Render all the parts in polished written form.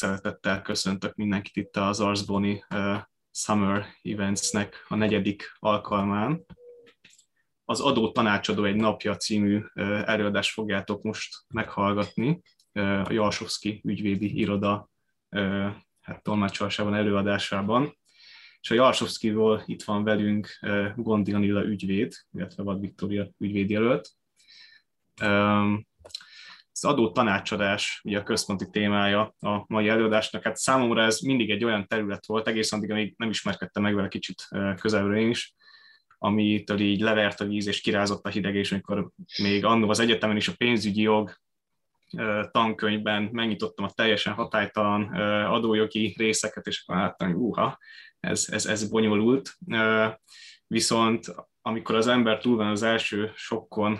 szeretettel köszöntök mindenkit itt az Arsboni Summer Events-nek a 4. alkalmán. Az Adó Tanácsadó egy napja című előadást fogjátok most meghallgatni. A Jalsovszky ügyvédi iroda tolmácsolásában, előadásában. És a Jalsovszkyból itt van velünk Gondi Anilla ügyvéd, illetve Vad Viktória ügyvédjelölt. Az adó tanácsadás ugye a központi témája a mai előadásnak. Hát számomra ez mindig egy olyan terület volt, egészen addig, amíg nem ismerkedtem meg vele kicsit közelről én is, amitől így levert a víz és kirázott a hideg, és amikor még annó az egyetemen is a pénzügyi jog tankönyvben megnyitottam a teljesen hatálytalan adójogi részeket, és akkor láttam, hogy ez bonyolult. Viszont amikor az ember túl van az első sokkon,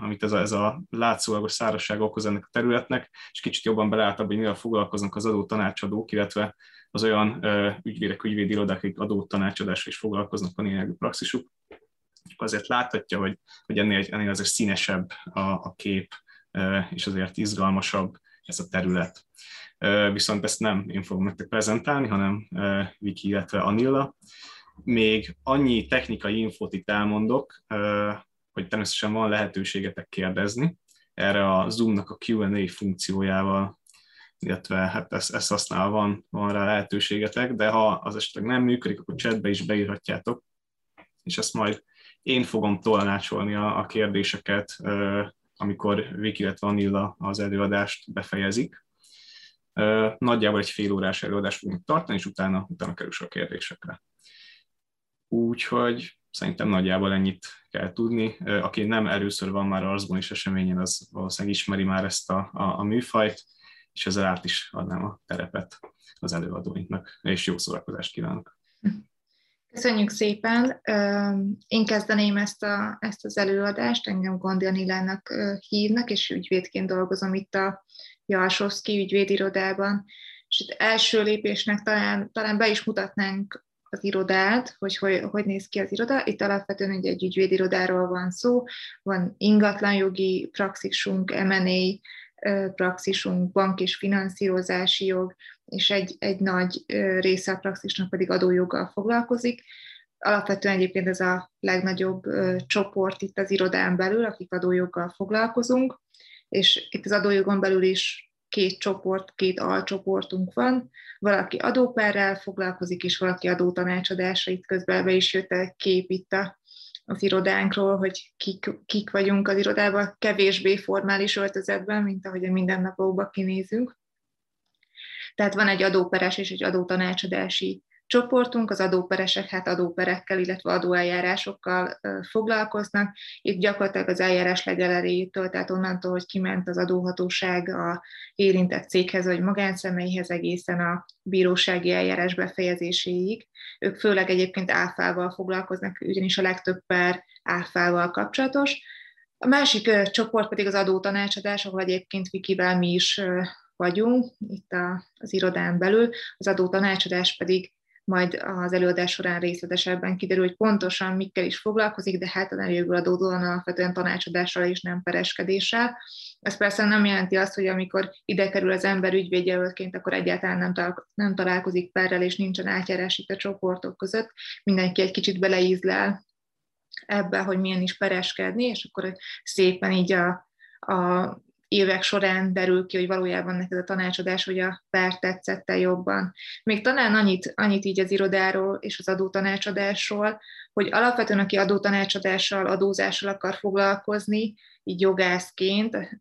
amit ez a látszólagos szárazság okoz ennek a területnek, és kicsit jobban belállt abba, hogy mivel foglalkoznak az adótanácsadók, illetve az olyan ügyvédek, ügyvédirodák, akik adótanácsadásra is foglalkoznak, van ilyen praxisuk, azért láthatja, hogy ennél azért színesebb a kép, és azért izgalmasabb ez a terület. Viszont ezt nem én fogom nektek prezentálni, hanem Viki, illetve Anilla. Még annyi technikai infót itt elmondok, hogy természetesen van lehetőségetek kérdezni. Erre a Zoom-nak a Q&A funkciójával, illetve hát ezt használva van rá lehetőségetek, de ha az esetleg nem működik, akkor chatbe is beírhatjátok, és ezt majd én fogom tolmácsolni a kérdéseket, amikor Viki, illetve Anilla az előadást befejezik. Nagyjából egy félórás előadást fogunk tartani, és utána kerül a kérdésekre. Úgyhogy szerintem nagyjából ennyit kell tudni. Aki nem először van már Arsbonis eseményen, az valószínűleg ismeri már ezt a műfajt, és ezzel át is adnám a terepet az előadóinknak, és jó szórakozást kívánok! Köszönjük szépen! Én kezdeném ezt az előadást, engem Gondi Anillának hívnak, és ügyvédként dolgozom itt a Jalsovszky ügyvédirodában, és itt első lépésnek talán be is mutatnánk az irodát, hogy néz ki az iroda. Itt alapvetően ugye egy ügyvédirodáról van szó, van ingatlanjogi praxisunk, M&A praxisunk, bank és finanszírozási jog, és egy nagy része a praxisnak pedig adójoggal foglalkozik. Alapvetően egyébként ez a legnagyobb csoport itt az irodán belül, akik adójoggal foglalkozunk, és itt az adójogon belül is két alcsoportunk van, valaki adóperrel foglalkozik, és valaki adótanácsadásra, itt közben be is jött egy kép itt az irodánkról, hogy kik vagyunk az irodában, kevésbé formális öltözetben, mint ahogy a mindennapokban kinézünk. Tehát van egy adóperes és egy adótanácsadási csoportunk, az adóperesek hát adóperekkel, illetve adóeljárásokkal foglalkoznak. Itt gyakorlatilag az eljárás legelejétől, tehát onnantól, hogy kiment az adóhatóság a érintett céghez, vagy magánszemélyhez egészen a bírósági eljárás befejezéséig. Ők főleg egyébként áfával foglalkoznak, ugyanis a legtöbb per áfával kapcsolatos. A másik csoport pedig az adótanácsadás, ahol egyébként Vikivel mi is vagyunk, itt az irodán belül, az adótanácsadás pedig majd az előadás során részletesebben kiderül, hogy pontosan mikkel is foglalkozik, de hát a nevéből adódóan alapvetően tanácsadással és nem pereskedéssel. Ez persze nem jelenti azt, hogy amikor ide kerül az ember ügyvédjelöltként, akkor egyáltalán nem találkozik perrel, és nincsen átjárás itt a csoportok között. Mindenki egy kicsit beleízlel ebbe, hogy milyen is pereskedni, és akkor szépen így a évek során derül ki, hogy valójában neked a tanácsadás, hogy a per tetszette jobban. Még talán annyit így az irodáról és az adótanácsadásról, hogy alapvetően aki adótanácsadással, adózással akar foglalkozni, így jogászként,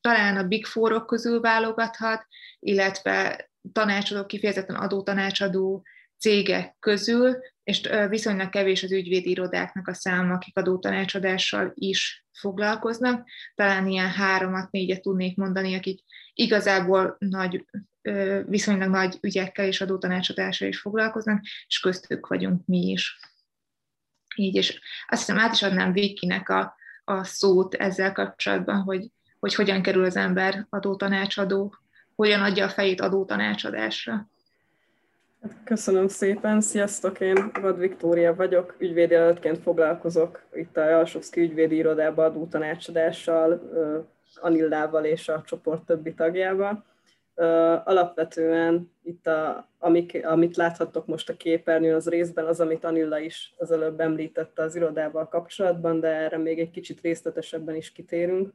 talán a Big Four-ok közül válogathat, illetve tanácsadó, kifejezetten adótanácsadó cégek közül, és viszonylag kevés az ügyvédi irodáknak a száma, akik adótanácsadással is foglalkoznak. Talán ilyen 3-4-et tudnék mondani, akik igazából viszonylag nagy ügyekkel és adótanácsadással is foglalkoznak, és köztük vagyunk mi is. Így, és azt hiszem át is adnám Vikinek a szót ezzel kapcsolatban, hogy hogyan kerül az ember adótanácsadó, hogyan adja a fejét adótanácsadásra. Köszönöm szépen, sziasztok, én Vad Viktória vagyok, ügyvédjelöltként foglalkozok itt a Jalsovszky ügyvédi irodában adótanácsadással, Anillával és a csoport többi tagjával. Alapvetően itt, amit láthattok most a képernyőn, az részben az, amit Anilla is az előbb említette az irodával kapcsolatban, de erre még egy kicsit részletesebben is kitérünk.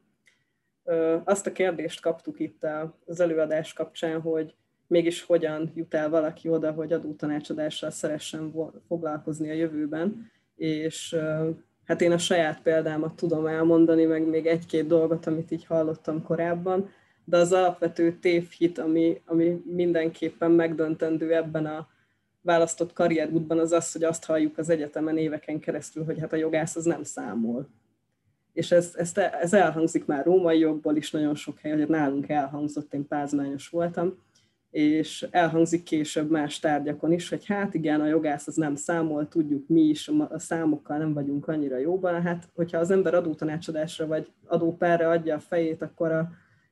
Azt a kérdést kaptuk itt az előadás kapcsán, hogy mégis hogyan jut el valaki oda, hogy adótanácsadással szeressen foglalkozni a jövőben, és hát én a saját példámat tudom elmondani, meg még egy-két dolgot, amit így hallottam korábban, de az alapvető tévhit, ami mindenképpen megdöntendő ebben a választott karrierútban, az az, hogy azt halljuk az egyetemen éveken keresztül, hogy hát a jogász az nem számol. És ez elhangzik már római jogból is nagyon sok helyen, hogy nálunk elhangzott, én pázmányos voltam, és elhangzik később más tárgyakon is, hogy hát igen, a jogász az nem számol, tudjuk mi is, a számokkal nem vagyunk annyira jóban, hát hogyha az ember adótanácsadásra vagy adópárra adja a fejét, akkor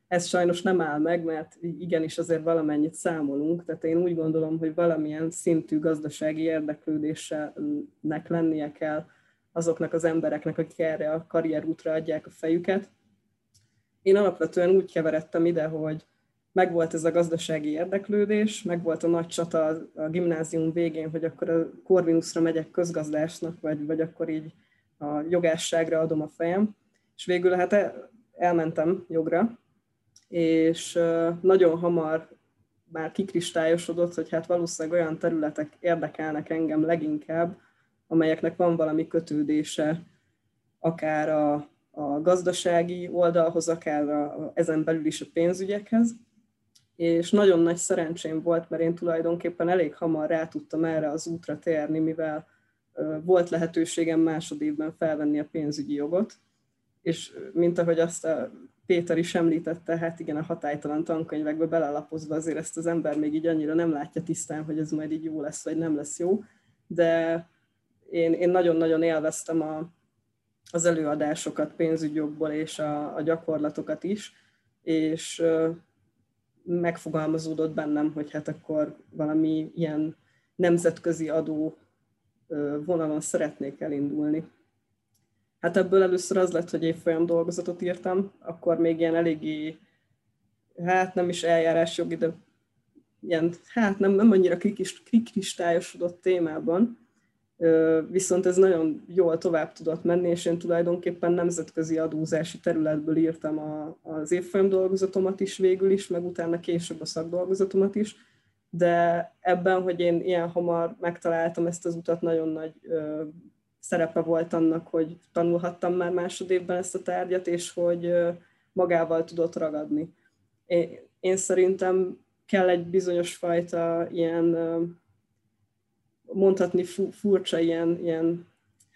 ez sajnos nem áll meg, mert igenis azért valamennyit számolunk, tehát én úgy gondolom, hogy valamilyen szintű gazdasági érdeklődésnek lennie kell azoknak az embereknek, akik erre a karrierútra adják a fejüket. Én alapvetően úgy keveredtem ide, hogy megvolt ez a gazdasági érdeklődés, megvolt a nagy csata a gimnázium végén, hogy akkor a Corvinusra megyek közgazdásnak, vagy akkor így a jogásságra adom a fejem, és végül hát elmentem jogra, és nagyon hamar már kikristályosodott, hogy hát valószínűleg olyan területek érdekelnek engem leginkább, amelyeknek van valami kötődése akár a gazdasági oldalhoz, akár ezen belül is a pénzügyekhez. És nagyon nagy szerencsém volt, mert én tulajdonképpen elég hamar rá tudtam erre az útra térni, mivel volt lehetőségem másodévben felvenni a pénzügyi jogot. És mint ahogy azt Péter is említette, hát igen, a hatálytalan tankönyvekbe belelapozva azért ezt az ember még így annyira nem látja tisztán, hogy ez majd így jó lesz, vagy nem lesz jó. De én nagyon-nagyon élveztem az előadásokat pénzügyokból és a gyakorlatokat is, és megfogalmazódott bennem, hogy hát akkor valami ilyen nemzetközi adó vonalon szeretnék elindulni. Hát ebből először az lett, hogy évfolyam dolgozatot írtam, akkor még ilyen eléggé, hát nem is eljárásjogi, de ilyen, hát nem annyira kikristályosodott témában, viszont ez nagyon jól tovább tudott menni, és én tulajdonképpen nemzetközi adózási területből írtam az évfolyam dolgozatomat is végül is, meg utána később a szakdolgozatomat is, de ebben, hogy én ilyen hamar megtaláltam ezt az utat, nagyon nagy szerepe volt annak, hogy tanulhattam már másodévben ezt a tárgyat, és hogy magával tudott ragadni. Én szerintem kell egy bizonyos fajta ilyen, mondhatni furcsa ilyen,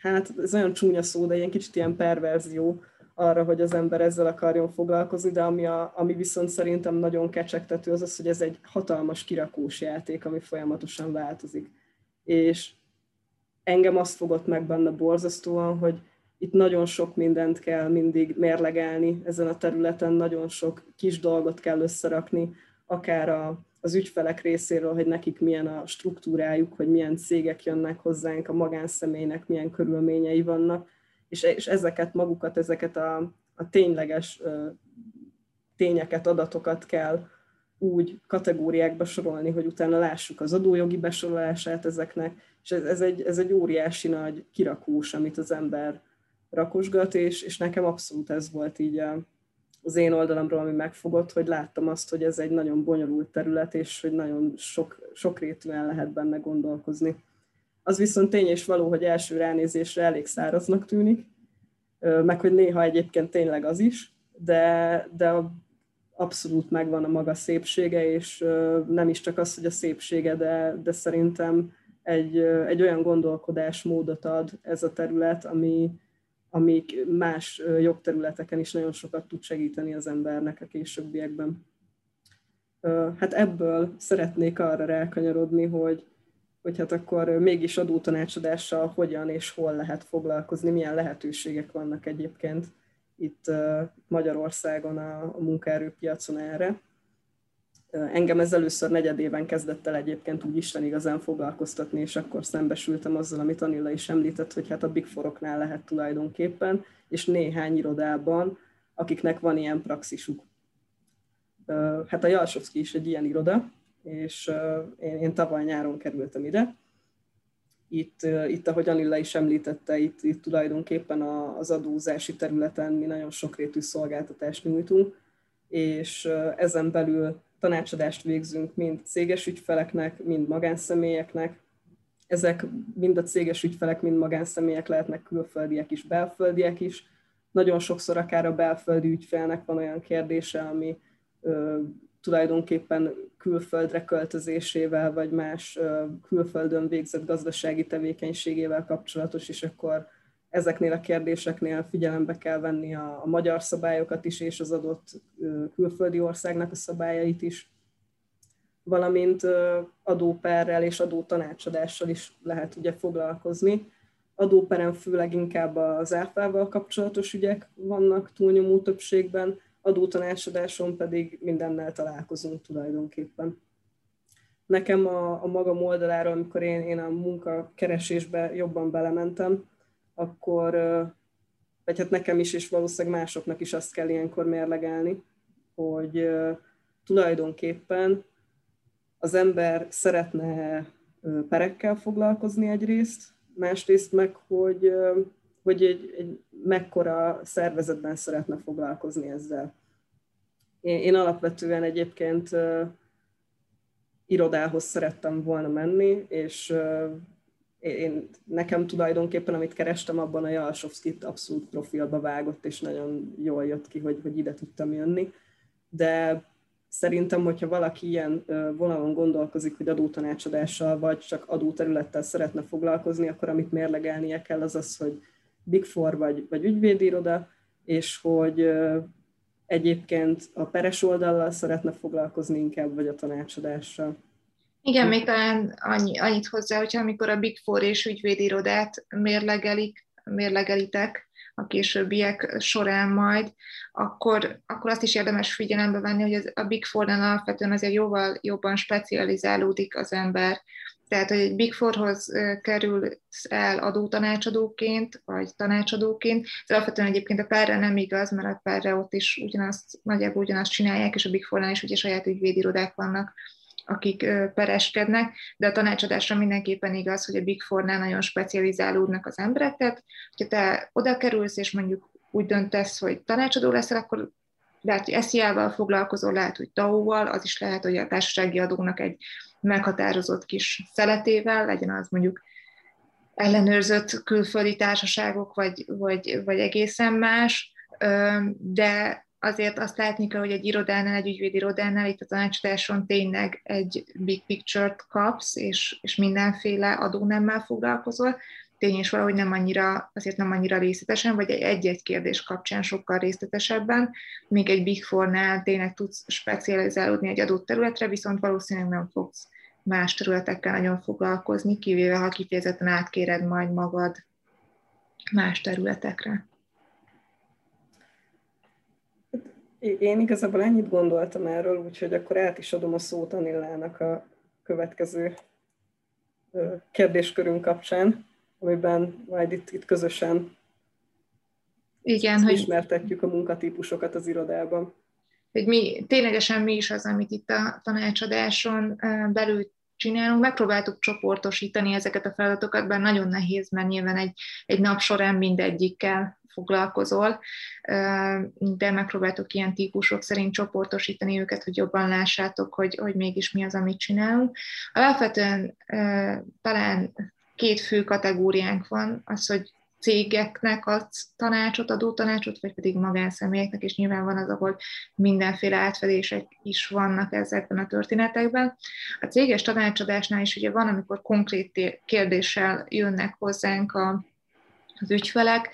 hát ez olyan csúnya szó, de ilyen kicsit ilyen perverzió arra, hogy az ember ezzel akarjon foglalkozni, de ami viszont szerintem nagyon kecsegtető, az az, hogy ez egy hatalmas kirakós játék, ami folyamatosan változik. És engem azt fogott meg benne borzasztóan, hogy itt nagyon sok mindent kell mindig mérlegelni ezen a területen, nagyon sok kis dolgot kell összerakni, akár az ügyfelek részéről, hogy nekik milyen a struktúrájuk, hogy milyen cégek jönnek hozzánk, a magánszemélynek milyen körülményei vannak, és ezeket a tényleges tényeket, adatokat kell úgy kategóriákba sorolni, hogy utána lássuk az adójogi besorolását ezeknek, és ez egy óriási nagy kirakós, amit az ember rakosgat, és nekem abszolút ez volt így az én oldalamról, ami megfogott, hogy láttam azt, hogy ez egy nagyon bonyolult terület, és hogy nagyon sokrétűen lehet benne gondolkozni. Az viszont tény és való, hogy első ránézésre elég száraznak tűnik, meg hogy néha egyébként tényleg az is, de abszolút megvan a maga szépsége, és nem is csak az, hogy a szépsége, de szerintem egy olyan gondolkodásmódot ad ez a terület, amik más jogterületeken is nagyon sokat tud segíteni az embernek a későbbiekben. Hát ebből szeretnék arra rákanyarodni, hogy hát akkor mégis adótanácsadással hogyan és hol lehet foglalkozni, milyen lehetőségek vannak egyébként itt Magyarországon a munkaerőpiacon erre. Engem ez először negyedéven kezdett el egyébként úgy Isten igazán foglalkoztatni, és akkor szembesültem azzal, amit Anilla is említett, hogy hát a Big Four-oknál lehet tulajdonképpen, és néhány irodában, akiknek van ilyen praxisuk. hát a Jalsovszky is egy ilyen iroda, és én tavaly nyáron kerültem ide. Itt ahogy Anilla is említette, itt tulajdonképpen az adózási területen mi nagyon sokrétű szolgáltatást nyújtunk, és ezen belül tanácsadást végzünk mind céges ügyfeleknek, mind magánszemélyeknek. Ezek mind a céges ügyfelek, mind magánszemélyek lehetnek, külföldiek is, belföldiek is. Nagyon sokszor akár a belföldi ügyfélnek van olyan kérdése, ami tulajdonképpen külföldre költözésével, vagy más külföldön végzett gazdasági tevékenységével kapcsolatos, és akkor ezeknél a kérdéseknél figyelembe kell venni a magyar szabályokat is, és az adott külföldi országnak a szabályait is, valamint adóperrel és adótanácsadással is lehet ugye foglalkozni. Adóperen főleg inkább az áfával kapcsolatos ügyek vannak túlnyomó többségben, adótanácsadáson pedig mindennel találkozunk tulajdonképpen. Nekem a magam oldaláról, amikor én a munkakeresésbe jobban belementem, akkor, vagy hát nekem is, és valószínűleg másoknak is azt kell ilyenkor mérlegelni, hogy tulajdonképpen az ember szeretne perekkel foglalkozni egyrészt, másrészt meg, hogy egy mekkora szervezetben szeretne foglalkozni ezzel. Én alapvetően egyébként irodához szerettem volna menni, és nekem tulajdonképpen, amit kerestem, abban a Jalsovszkyt abszolút profilba vágott, és nagyon jól jött ki, hogy ide tudtam jönni. De szerintem, hogyha valaki ilyen vonalon gondolkozik, hogy adótanácsadással, vagy csak adóterülettel szeretne foglalkozni, akkor amit mérlegelnie kell, az az, hogy Big Four vagy ügyvédi iroda, és hogy egyébként a peres oldallal szeretne foglalkozni inkább, vagy a tanácsadással. Igen, még talán annyit hozzá, hogyha amikor a Big Four és ügyvédi irodát mérlegelitek a későbbiek során majd, akkor azt is érdemes figyelembe venni, hogy a Big Four-nál alapvetően azért jóval jobban specializálódik az ember. Tehát, hogy egy Big Four-hoz kerülsz el adótanácsadóként, vagy tanácsadóként, de alapvetően egyébként a perre nem igaz, mert a perre ott is nagyjából ugyanazt csinálják, és a Big Four-nál is ugye saját ügyvédirodák vannak, akik pereskednek, de a tanácsadásra mindenképpen igaz, hogy a Big Four-nál nagyon specializálódnak az emberek, tehát hogyha te oda kerülsz, és mondjuk úgy döntesz, hogy tanácsadó leszel, akkor lehet, hogy SIA-val foglalkozol, lehet, hogy TAH-val, az is lehet, hogy a társasági adónak egy meghatározott kis szeletével, legyen az mondjuk ellenőrzött külföldi társaságok, vagy egészen más, de azért azt látni kell, hogy egy irodánál, egy ügyvédirodánál, itt a tanácsadáson tényleg egy big picture-t kapsz, és mindenféle adónemmel foglalkozol. Tény is valahogy azért nem annyira részletesen, vagy egy-egy kérdés kapcsán sokkal részletesebben, míg egy Big Four-nál tényleg tudsz specializálódni egy adott területre, viszont valószínűleg nem fogsz más területekkel nagyon foglalkozni, kivéve ha kifejezetten átkéred majd magad más területekre. Én igazából ennyit gondoltam erről, úgyhogy akkor át is adom a szót Anillának a következő kérdéskörünk kapcsán, amiben majd itt közösen ismertetjük a munkatípusokat az irodában. Hogy ténylegesen mi is az, amit itt a tanácsadáson belül csinálunk, megpróbáltuk csoportosítani ezeket a feladatokat, bár nagyon nehéz, mert nyilván egy nap során mindegyikkel foglalkozol, de megpróbáltuk ilyen típusok szerint csoportosítani őket, hogy jobban lássátok, hogy mégis mi az, amit csinálunk. Alapvetően talán 2 fő kategóriánk van, az, hogy cégeknek adsz tanácsot, adótanácsot, vagy pedig magánszemélyeknek, és nyilván van az, ahol mindenféle átfedések is vannak ezekben a történetekben. A céges tanácsadásnál is ugye van, amikor konkrét kérdéssel jönnek hozzánk az ügyfelek.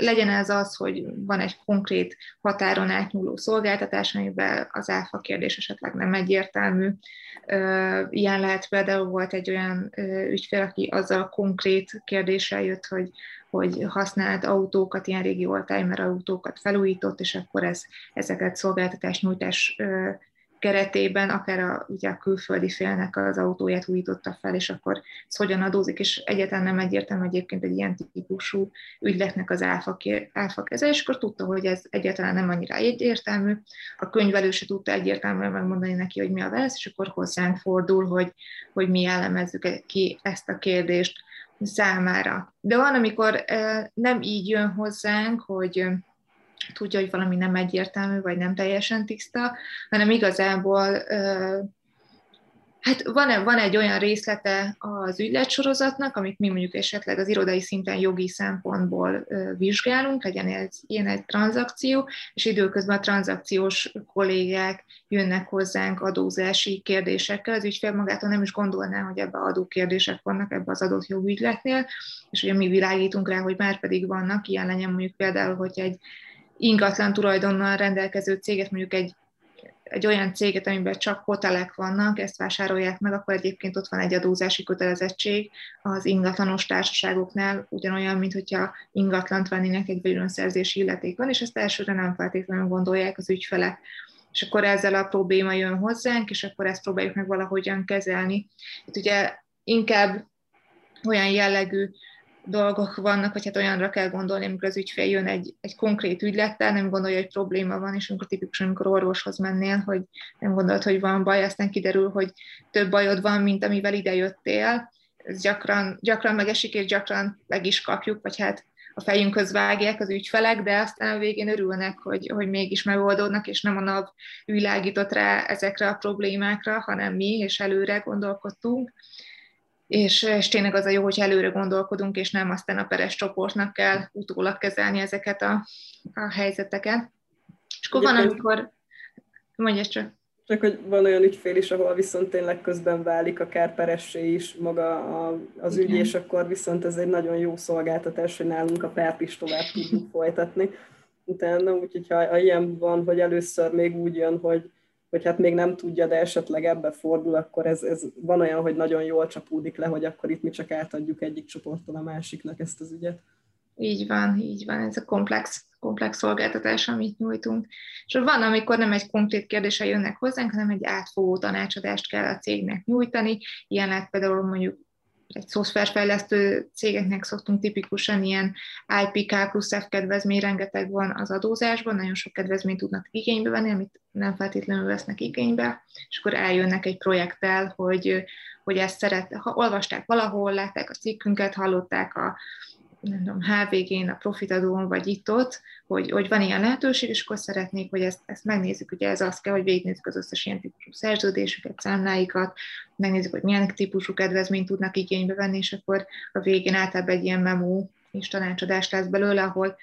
Legyen ez az, hogy van egy konkrét határon átnyúló szolgáltatás, amiben az áfa kérdés esetleg nem egyértelmű. Ilyen lehet, például volt egy olyan ügyfél, aki azzal konkrét kérdéssel jött, hogy használt autókat, ilyen régi oldtimer autókat felújított, és akkor ezeket szolgáltatásnyújtás keretében akár ugye a külföldi félnek az autóját újította fel, és akkor ez hogyan adózik, és egyáltalán nem egyértelmű egyébként egy ilyen típusú ügyletnek az áfa keze, és akkor tudta, hogy ez egyáltalán nem annyira egyértelmű, a könyvelő se tudta egyértelműen megmondani neki, hogy mi a válasz, és akkor hozzánk fordul, hogy mi elemezzük ki ezt a kérdést számára. De van, amikor nem így jön hozzánk, hogy tudja, hogy valami nem egyértelmű, vagy nem teljesen tiszta, hanem igazából hát van egy olyan részlete az ügyletsorozatnak, amit mi mondjuk esetleg az irodai szinten jogi szempontból vizsgálunk, legyen ez ilyen egy tranzakció, és időközben a tranzakciós kollégák jönnek hozzánk adózási kérdésekkel. Az ügyfél magától nem is gondolná, hogy ebben adókérdések vannak ebben az adott jogügyletnél, és ugye mi világítunk rá, hogy már pedig vannak, ilyen legyen mondjuk például, hogy egy ingatlan tulajdonnal rendelkező céget, mondjuk egy olyan céget, amiben csak hotelek vannak, ezt vásárolják meg, akkor egyébként ott van egy adózási kötelezettség az ingatlanos társaságoknál, ugyanolyan, mint hogyha ingatlant vennének, egy vagyonszerzési illeték van, és ezt elsőre nem feltétlenül gondolják az ügyfelek. És akkor ezzel a probléma jön hozzánk, és akkor ezt próbáljuk meg valahogyan kezelni. Itt ugye inkább olyan jellegű dolgok vannak, hogy hát olyanra kell gondolni, amikor az ügyfél jön egy konkrét ügylettel, nem gondolja, hogy probléma van, és amikor tipikusan, amikor orvoshoz mennél, hogy nem gondolod, hogy van baj, aztán kiderül, hogy több bajod van, mint amivel idejöttél. Ez gyakran megesik, és gyakran meg is kapjuk, vagy hát a fejünkhöz vágják az ügyfelek, de aztán a végén örülnek, hogy mégis megoldódnak, és nem a NAV világított rá ezekre a problémákra, hanem mi, és előre gondolkodtunk. És tényleg az a jó, hogy előre gondolkodunk, és nem aztán a peres csoportnak kell utólag kezelni ezeket a helyzeteket. És akkor van, amikor... Mondj csak. Csak, hogy van olyan ügyfél is, ahol viszont tényleg közben válik akár peressé is maga az ügy, és akkor viszont ez egy nagyon jó szolgáltatás, hogy nálunk a pert is tovább tudjuk folytatni. Utána, úgyhogy ha ilyen van, hogy először még úgy jön, hogy hát még nem tudja, de esetleg ebbe fordul, akkor ez van olyan, hogy nagyon jól csapódik le, hogy akkor itt mi csak átadjuk egyik csoporttól a másiknak ezt az ügyet. Így van, ez a komplex szolgáltatás, amit nyújtunk. És van, amikor nem egy konkrét kérdéssel jönnek hozzánk, hanem egy átfogó tanácsadást kell a cégnek nyújtani. Ilyen lehet például mondjuk egy szoftverfejlesztő cégeknek szoktunk tipikusan ilyen IPK+F kedvezmény, rengeteg van az adózásban, nagyon sok kedvezményt tudnak igénybe venni, amit nem feltétlenül vesznek igénybe, és akkor eljönnek egy projekttel, hogy ezt ha olvasták valahol, látták a cikkünket, hallották HVG-n, a Profitadón, vagy itt-ott, hogy van ilyen lehetőség, és akkor szeretnék, hogy ezt megnézzük, ugye ez az kell, hogy végignézzük az összes ilyen típusú szerződésüket, számláikat, megnézzük, hogy milyen típusú kedvezményt tudnak igénybe venni, és akkor a végén általában egy ilyen memó és tanácsadás lesz belőle, ahol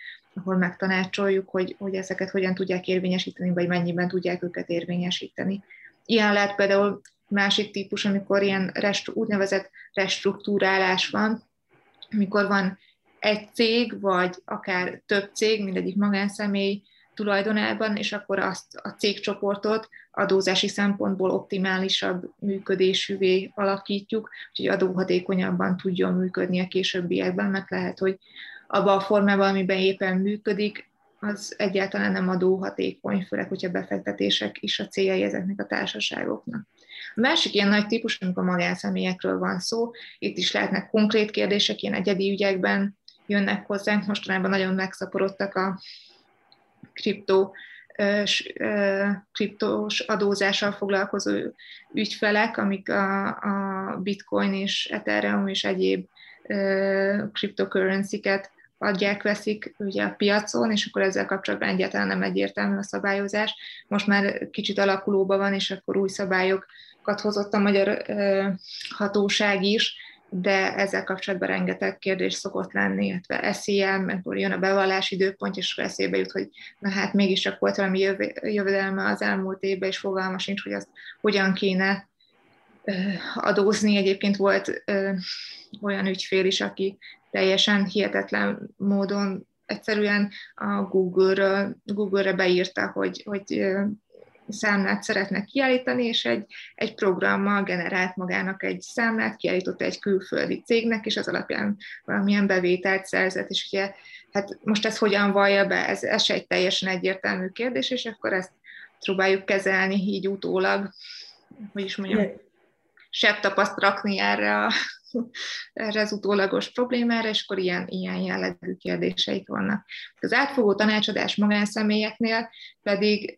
megtanácsoljuk, hogy ezeket hogyan tudják érvényesíteni, vagy mennyiben tudják őket érvényesíteni. Ilyen lehet például másik típus, amikor ilyen úgynevezett restruktúrálás van, amikor van egy cég, vagy akár több cég, mindegyik magánszemély tulajdonában, és akkor azt a cégcsoportot adózási szempontból optimálisabb működésűvé alakítjuk, úgyhogy adóhatékonyabban tudjon működni a későbbiekben, mert lehet, hogy abban a formában, amiben éppen működik, az egyáltalán nem adóhatékony, főleg, hogyha befektetések is a céljai ezeknek a társaságoknak. A másik ilyen nagy típus, amikor magánszemélyekről van szó, itt is lehetnek konkrét kérdések, ilyen egyedi ügyekben jönnek hozzánk, mostanában nagyon megszaporodtak a kriptós adózással foglalkozó ügyfelek, amik a Bitcoin és Ethereum és egyéb cryptocurrency-ket adják-veszik ugye a piacon, és akkor ezzel kapcsolatban egyáltalán nem egyértelmű a szabályozás. Most már kicsit alakulóban van, és akkor új szabályokat hozott a magyar hatóság is, de ezzel kapcsolatban rengeteg kérdés szokott lenni, illetve SIA, mert jön a bevallás időpont, és eszébe jut, hogy na hát mégiscsak volt valami jövedelme az elmúlt évben, és fogalma sincs, hogy azt hogyan kéne adózni. Egyébként volt olyan ügyfél is, aki teljesen hihetetlen módon egyszerűen a Google-re beírta, hogy számlát szeretne kiállítani, és egy programmal generált magának egy számlát, kiállította egy külföldi cégnek, és az alapján valamilyen bevételt szerzett, és ugye, hát most ez hogyan vallja be, ez se egy teljesen egyértelmű kérdés, és akkor ezt próbáljuk kezelni így utólag, hogy is mondjam, sebb tapaszt rakni erre az utólagos problémára, és akkor ilyen jellegű kérdéseik vannak. Az átfogó tanácsadás magánszemélyeknél pedig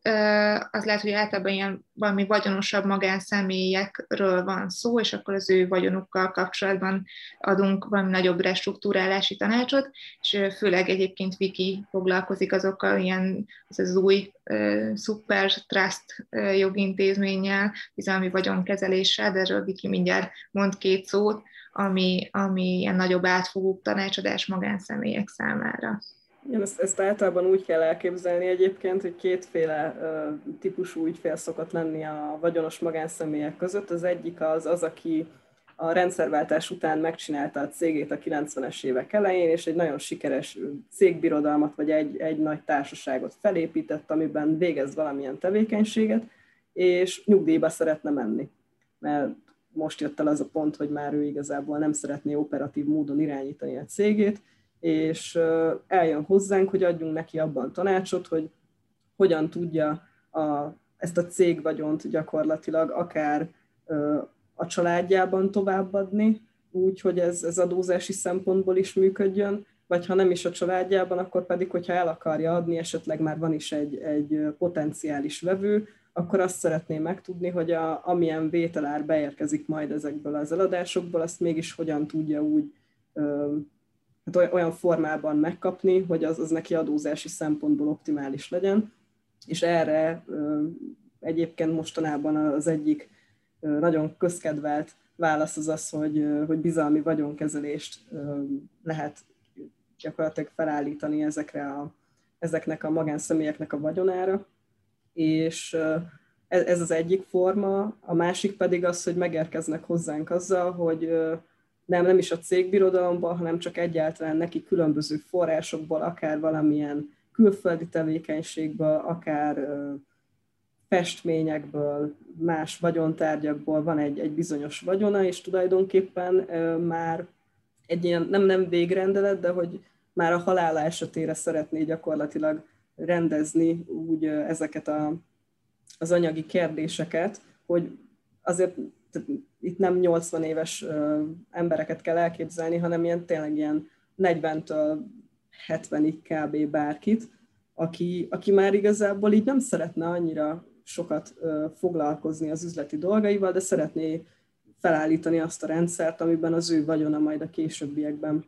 az lehet, hogy általában ilyen valami vagyonosabb magánszemélyekről van szó, és akkor az ő vagyonukkal kapcsolatban adunk valami nagyobb restruktúrálási tanácsot, és főleg egyébként Viki foglalkozik azokkal, ilyen az új Super Trust jogintézménnyel, bizalmi vagyonkezeléssel, de erről Viki mindjárt mond két szót, ami ilyen nagyobb átfogó tanácsadás magánszemélyek számára. Igen, ezt általában úgy kell elképzelni egyébként, hogy kétféle típusú ügyfél szokott lenni a vagyonos magánszemélyek között. Az egyik az, aki a rendszerváltás után megcsinálta a cégét a 90-es évek elején, és egy nagyon sikeres cégbirodalmat vagy egy nagy társaságot felépített, amiben végez valamilyen tevékenységet, és nyugdíjba szeretne menni, mert most jött el az a pont, hogy már ő igazából nem szeretné operatív módon irányítani a cégét, és eljön hozzánk, hogy adjunk neki abban tanácsot, hogy hogyan tudja ezt a cégvagyont gyakorlatilag akár a családjában továbbadni, úgy, hogy ez adózási szempontból is működjön, vagy ha nem is a családjában, akkor pedig, hogyha el akarja adni, esetleg már van is egy potenciális vevő, akkor azt szeretném megtudni, hogy amilyen vételár beérkezik majd ezekből az eladásokból, azt mégis hogyan tudja úgy olyan formában megkapni, hogy az neki adózási szempontból optimális legyen. És erre egyébként mostanában az egyik nagyon közkedvelt válasz az, hogy bizalmi vagyonkezelést lehet gyakorlatilag felállítani ezeknek a magánszemélyeknek a vagyonára. És ez az egyik forma, a másik pedig az, hogy megérkeznek hozzánk azzal, hogy nem is a cégbirodalomban, hanem csak egyáltalán neki különböző forrásokból, akár valamilyen külföldi tevékenységből, akár festményekből, más vagyontárgyakból van egy bizonyos vagyona, és tulajdonképpen már egy ilyen, nem végrendelet, de hogy már a halála esetére szeretné gyakorlatilag rendezni úgy ezeket az anyagi kérdéseket, hogy azért itt nem 80 éves embereket kell elképzelni, hanem tényleg 40-től 70-ig kb. Bárkit, aki már igazából így nem szeretne annyira sokat foglalkozni az üzleti dolgaival, de szeretné felállítani azt a rendszert, amiben az ő vagyona majd a későbbiekben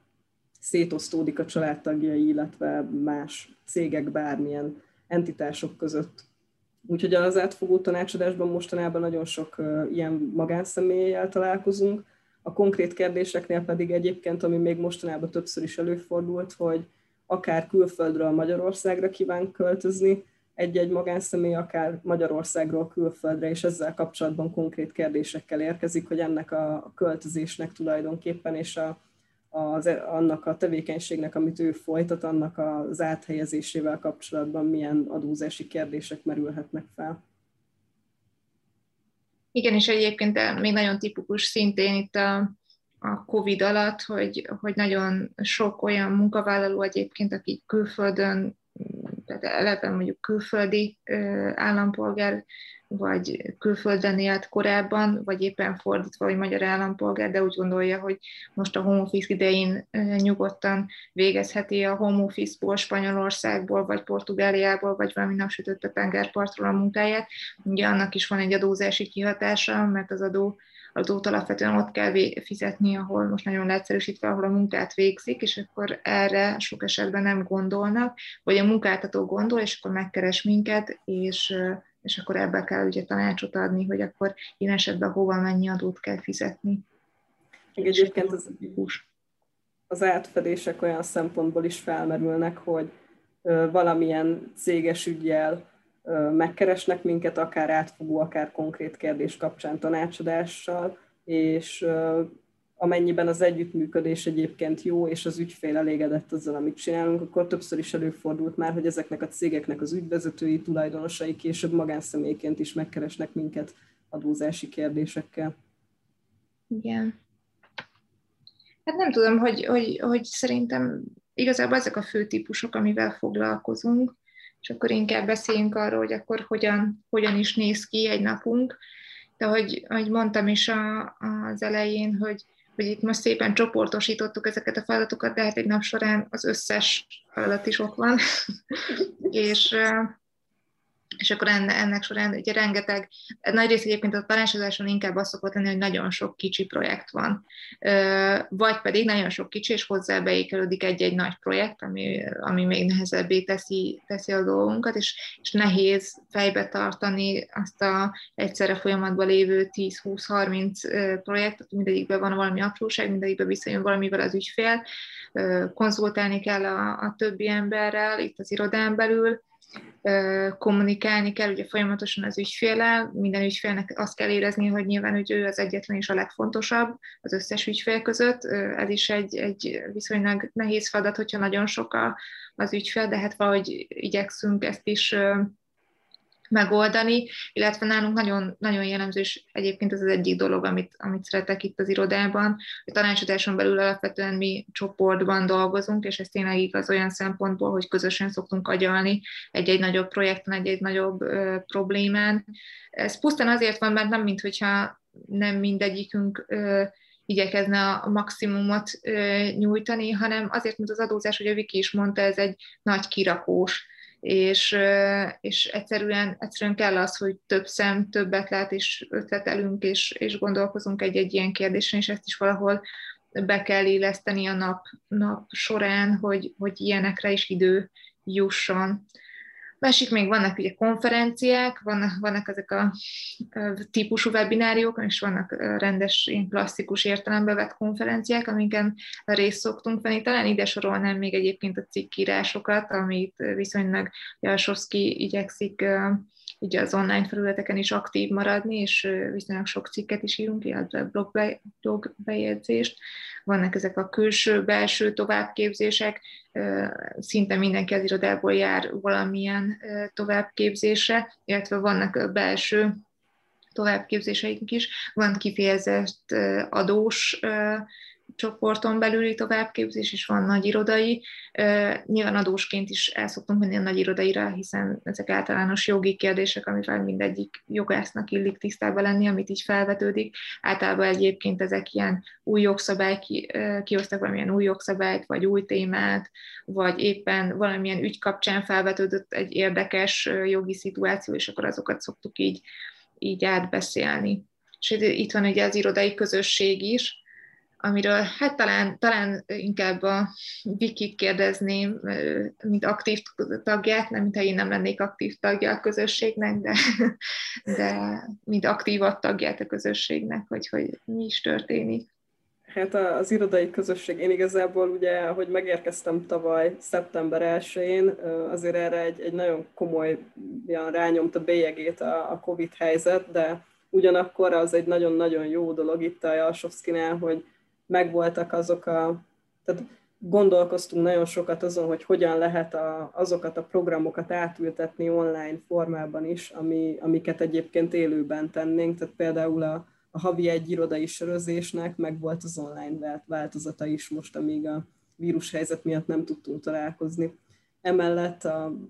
szétosztódik a családtagjai, illetve más cégek bármilyen entitások között. Úgyhogy az átfogó tanácsadásban mostanában nagyon sok ilyen magánszemélyel találkozunk. A konkrét kérdéseknél pedig egyébként, ami még mostanában többször is előfordult, hogy akár külföldről Magyarországra kíván költözni egy-egy magánszemély, akár Magyarországról külföldre, és ezzel kapcsolatban konkrét kérdésekkel érkezik, hogy ennek a költözésnek tulajdonképpen, és annak a tevékenységnek, amit ő folytat, annak az áthelyezésével kapcsolatban milyen adózási kérdések merülhetnek fel. Igen, és egyébként még nagyon tipikus szintén itt a COVID alatt, hogy nagyon sok olyan munkavállaló egyébként, aki külföldön, tehát eleve mondjuk külföldi állampolgár, vagy külföldön élt korábban, vagy éppen fordítva, hogy magyar állampolgár, de úgy gondolja, hogy most a home office idején nyugodtan végezheti a home office-ból, Spanyolországból, vagy Portugáliából, vagy valami napsütött a tengerpartról a munkáját. Ugye annak is van egy adózási kihatása, mert az adót alapvetően ott kell fizetni, ahol most nagyon leegyszerűsítve, ahol a munkát végzik, és akkor erre sok esetben nem gondolnak, vagy a munkáltató gondol, és akkor megkeres minket, és akkor ebben kell ugye tanácsot adni, hogy akkor ilyen esetben hova mennyi adót kell fizetni. Egyébként az átfedések olyan szempontból is felmerülnek, hogy valamilyen céges üggyel megkeresnek minket, akár átfogó, akár konkrét kérdés kapcsán tanácsadással, és amennyiben az együttműködés egyébként jó, és az ügyfél elégedett azzal, amit csinálunk, akkor többször is előfordult már, hogy ezeknek a cégeknek az ügyvezetői, tulajdonosai később magánszemélyként is megkeresnek minket adózási kérdésekkel. Igen. Hát nem tudom, hogy szerintem igazából ezek a fő típusok, amivel foglalkozunk, és akkor inkább beszéljünk arról, hogy akkor hogyan is néz ki egy napunk. De ahogy mondtam is az elején, hogy itt most szépen csoportosítottuk ezeket a feladatokat, de hát egy nap során az összes feladat is ott van, és akkor ennek során ugye rengeteg, nagy rész egyébként a tanácsadáson inkább az szokott lenni, hogy nagyon sok kicsi projekt van, vagy pedig nagyon sok kicsi, és hozzá beékelődik egy-egy nagy projekt, ami még nehezebbé teszi a dolgunkat, és nehéz fejbe tartani azt a egyszerre folyamatban lévő 10-20-30 projektet, mindegyikben van valami apróság, mindegyikben visszajön valamivel az ügyfél, konzultálni kell a többi emberrel itt az irodán belül, kommunikálni kell ugye folyamatosan az ügyféllel, minden ügyfélnek azt kell érezni, hogy nyilván hogy ő az egyetlen és a legfontosabb az összes ügyfél között, ez is egy viszonylag nehéz feladat, hogyha nagyon sok az ügyfél, de hát valahogy igyekszünk ezt is megoldani, illetve nálunk nagyon, nagyon jellemző, és egyébként ez az egyik dolog, amit szeretek itt az irodában, hogy tanácsadáson belül alapvetően mi csoportban dolgozunk, és ez tényleg igaz olyan szempontból, hogy közösen szoktunk agyalni egy-egy nagyobb projekten, egy-egy nagyobb problémán. Ez pusztán azért van, mert nem minthogyha nem mindegyikünk igyekezne a maximumot nyújtani, hanem azért, mint az adózás, hogy a Viki is mondta, ez egy nagy kirakós, és egyszerűen kell az, hogy több szem, többet lát, és ötletelünk, és gondolkozunk egy-egy ilyen kérdésen, és ezt is valahol be kell illeszteni a nap során, hogy ilyenekre is idő jusson. Másik még vannak ugye konferenciák, vannak ezek a típusú webináriók, és vannak rendes, klasszikus értelembe vett konferenciák, amiken részt szoktunk venni. Talán ide sorolnám még egyébként a cikkírásokat, amit viszonylag Jalsovszky igyekszik ugye az online felületeken is aktív maradni, és viszonylag sok cikket is írunk, illetve blogbejegyzést. Vannak ezek a külső-belső továbbképzések, szinte mindenki az irodából jár valamilyen továbbképzésre, illetve vannak belső továbbképzéseink is, van kifejezett adós csoporton belüli továbbképzés, és van nagy irodai. Nyilván adósként is el szoktunk menni a nagy irodaira, hiszen ezek általános jogi kérdések, amivel mindegyik jogásznak illik tisztában lenni, amit így felvetődik. Általában egyébként ezek ilyen új jogszabály, kiosztak valamilyen új jogszabályt, vagy új témát, vagy éppen valamilyen ügy kapcsán felvetődött egy érdekes jogi szituáció, és akkor azokat szoktuk így átbeszélni. És itt van ugye az irodai közösség is, amiről hát talán inkább a Vikit kérdezném, mint aktív tagját, nem mintha én nem lennék aktív tagja a közösségnek, de mint aktívabb tagját a közösségnek, hogy mi is történik. Hát az irodai közösség, én igazából ugye, ahogy megérkeztem tavaly szeptember 1-én, azért erre egy nagyon komoly rányomta a bélyegét a Covid helyzet, de ugyanakkor az egy nagyon-nagyon jó dolog itt a Jalsovszkynál, hogy megvoltak tehát gondolkoztunk nagyon sokat azon, hogy hogyan lehet azokat a programokat átültetni online formában is, amiket egyébként élőben tennénk, tehát például a havi egy irodai sörözésnek megvolt az online változata is most, amíg a vírushelyzet miatt nem tudtunk találkozni. Emellett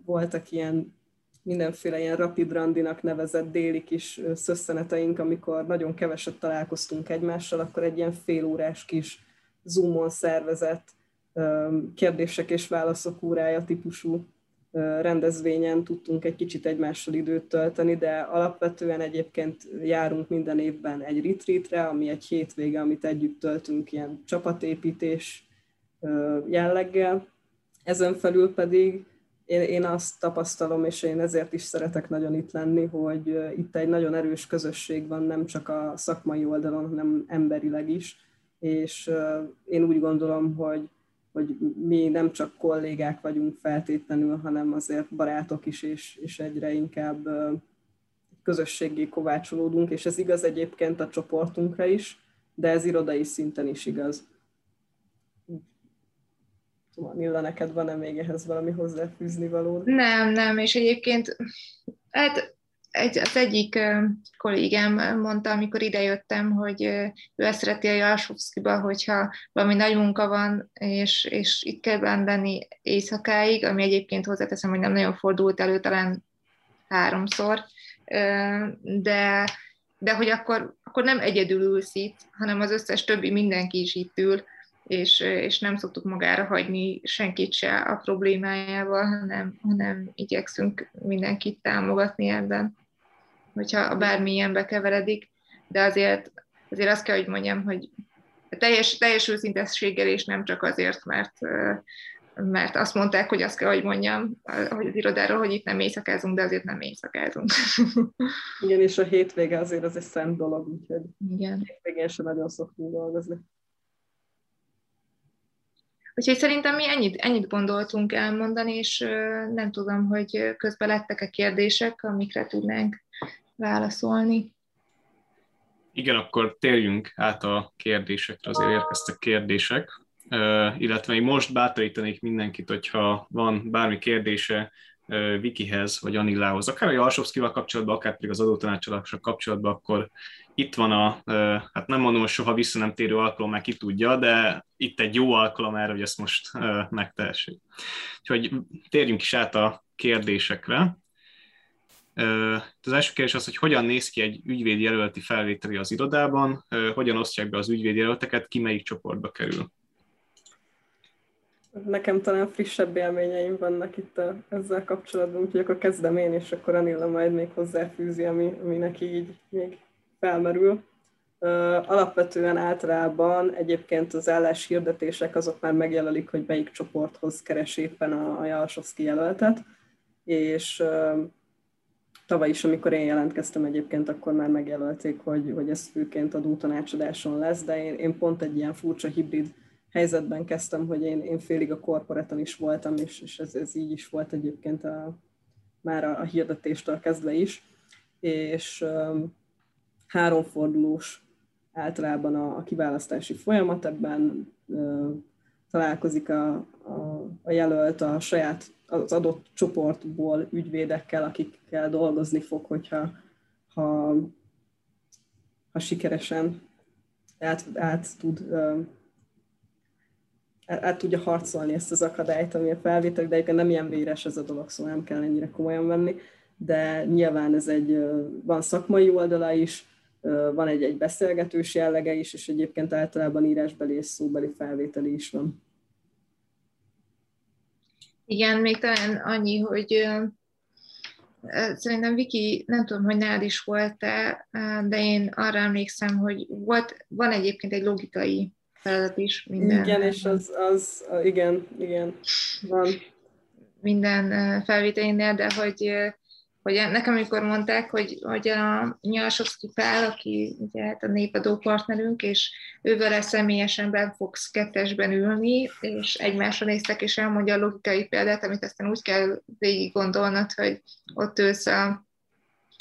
voltak ilyen mindenféle ilyen rapid randinak nevezett déli kis szösszeneteink, amikor nagyon keveset találkoztunk egymással, akkor egy ilyen félórás kis Zoom-on szervezett kérdések és válaszok órája típusú rendezvényen tudtunk egy kicsit egymással időt tölteni, de alapvetően egyébként járunk minden évben egy retreatre, ami egy hétvége, amit együtt töltünk ilyen csapatépítés jelleggel. Ezen felül pedig én azt tapasztalom, és én ezért is szeretek nagyon itt lenni, hogy itt egy nagyon erős közösség van, nem csak a szakmai oldalon, hanem emberileg is, és én úgy gondolom, hogy mi nem csak kollégák vagyunk feltétlenül, hanem azért barátok is, és egyre inkább közösséggé kovácsolódunk, és ez igaz egyébként a csoportunkra is, de ez irodai szinten is igaz. Anilla, neked van-e még ehhez valami hozzáfűzni való? Nem, és egyébként hát Az egyik kollégám mondta, amikor idejöttem, hogy ő ezt szereti a Jalsovszkyba, hogyha valami nagy munka van, és itt kell lenni éjszakáig, ami egyébként hozzáteszem, hogy nem nagyon fordult elő, talán 3-szor, de hogy akkor nem egyedül ülsz itt, hanem az összes többi mindenki is itt ül, és nem szoktuk magára hagyni senkit se a problémájával, hanem igyekszünk mindenkit támogatni ebben, hogyha bármilyen bekeveredik, de azért azt kell, hogy mondjam, hogy teljes őszintességgel, és nem csak azért, mert azt mondták, hogy azt kell, hogy mondjam, hogy az irodáról, hogy itt nem éjszakázunk, de azért nem éjszakázunk. Igen, és a hétvége azért az egy szent dolog, úgyhogy igen. Hétvégén sem nagyon szoktunk dolgozni. Úgyhogy szerintem mi ennyit gondoltunk elmondani, és nem tudom, hogy közben lettek-e kérdések, amikre tudnánk válaszolni. Igen, akkor térjünk át a kérdésekre, azért érkeztek kérdések, illetve én most bátorítanék mindenkit, hogyha van bármi kérdése Vikihez vagy Anillához, akár a Jalsovszkyval kapcsolatban, akár pedig az adótanácsadással kapcsolatban, akkor itt van hát nem mondom, hogy soha vissza nem térő alkalom, már ki tudja, de itt egy jó alkalom erre, hogy ezt most megtehessék. Úgyhogy térjünk is át a kérdésekre. Az első kérdés az, hogy hogyan néz ki egy ügyvédjelölti felvételi az irodában, hogyan osztják be az ügyvédjelölteket, ki melyik csoportba kerül. Nekem talán frissebb élményeim vannak itt ezzel kapcsolatban, úgyhogy akkor kezdem én, és akkor Anilla majd még hozzáfűzi, ami neki így még felmerül. Alapvetően általában egyébként az álláshirdetések azok már megjelölik, hogy melyik csoporthoz keres éppen a Jalsovszky jelöltet, és tavaly is, amikor én jelentkeztem egyébként, akkor már megjelölték, hogy ez főként adótanácsadáson lesz, de én pont egy ilyen furcsa hibrid helyzetben kezdtem, hogy én félig a korporaton is voltam, és ez így is volt egyébként már a hirdetéstől kezdve is, és háromfordulós általában a kiválasztási folyamat, ebben találkozik a jelölt a saját, az adott csoportból ügyvédekkel, akikkel dolgozni fog, hogyha ha sikeresen át tudja harcolni ezt az akadályt, ami a felvétel, de egyébként nem ilyen véres ez a dolog, szóval nem kell ennyire komolyan venni, de nyilván van szakmai oldala is, van egy beszélgetős jellege is, és egyébként általában írásbeli és szóbeli felvételi is van. Igen, még talán annyi, hogy szerintem Viki, nem tudom, hogy nálad is volt-e, de én arra emlékszem, hogy van egyébként egy logikai feladat is minden. Igen, és igen, van. Minden felvételénél, de hogy nekem amikor mondták, hogy a Jalsovszky Pál, aki ugye, hát a népadó partnerünk, és ővele személyesen benn fogsz kettesben ülni, és egymásra néztek, és elmondja a logikai példát, amit aztán úgy kell végig gondolnod, hogy ott ülsz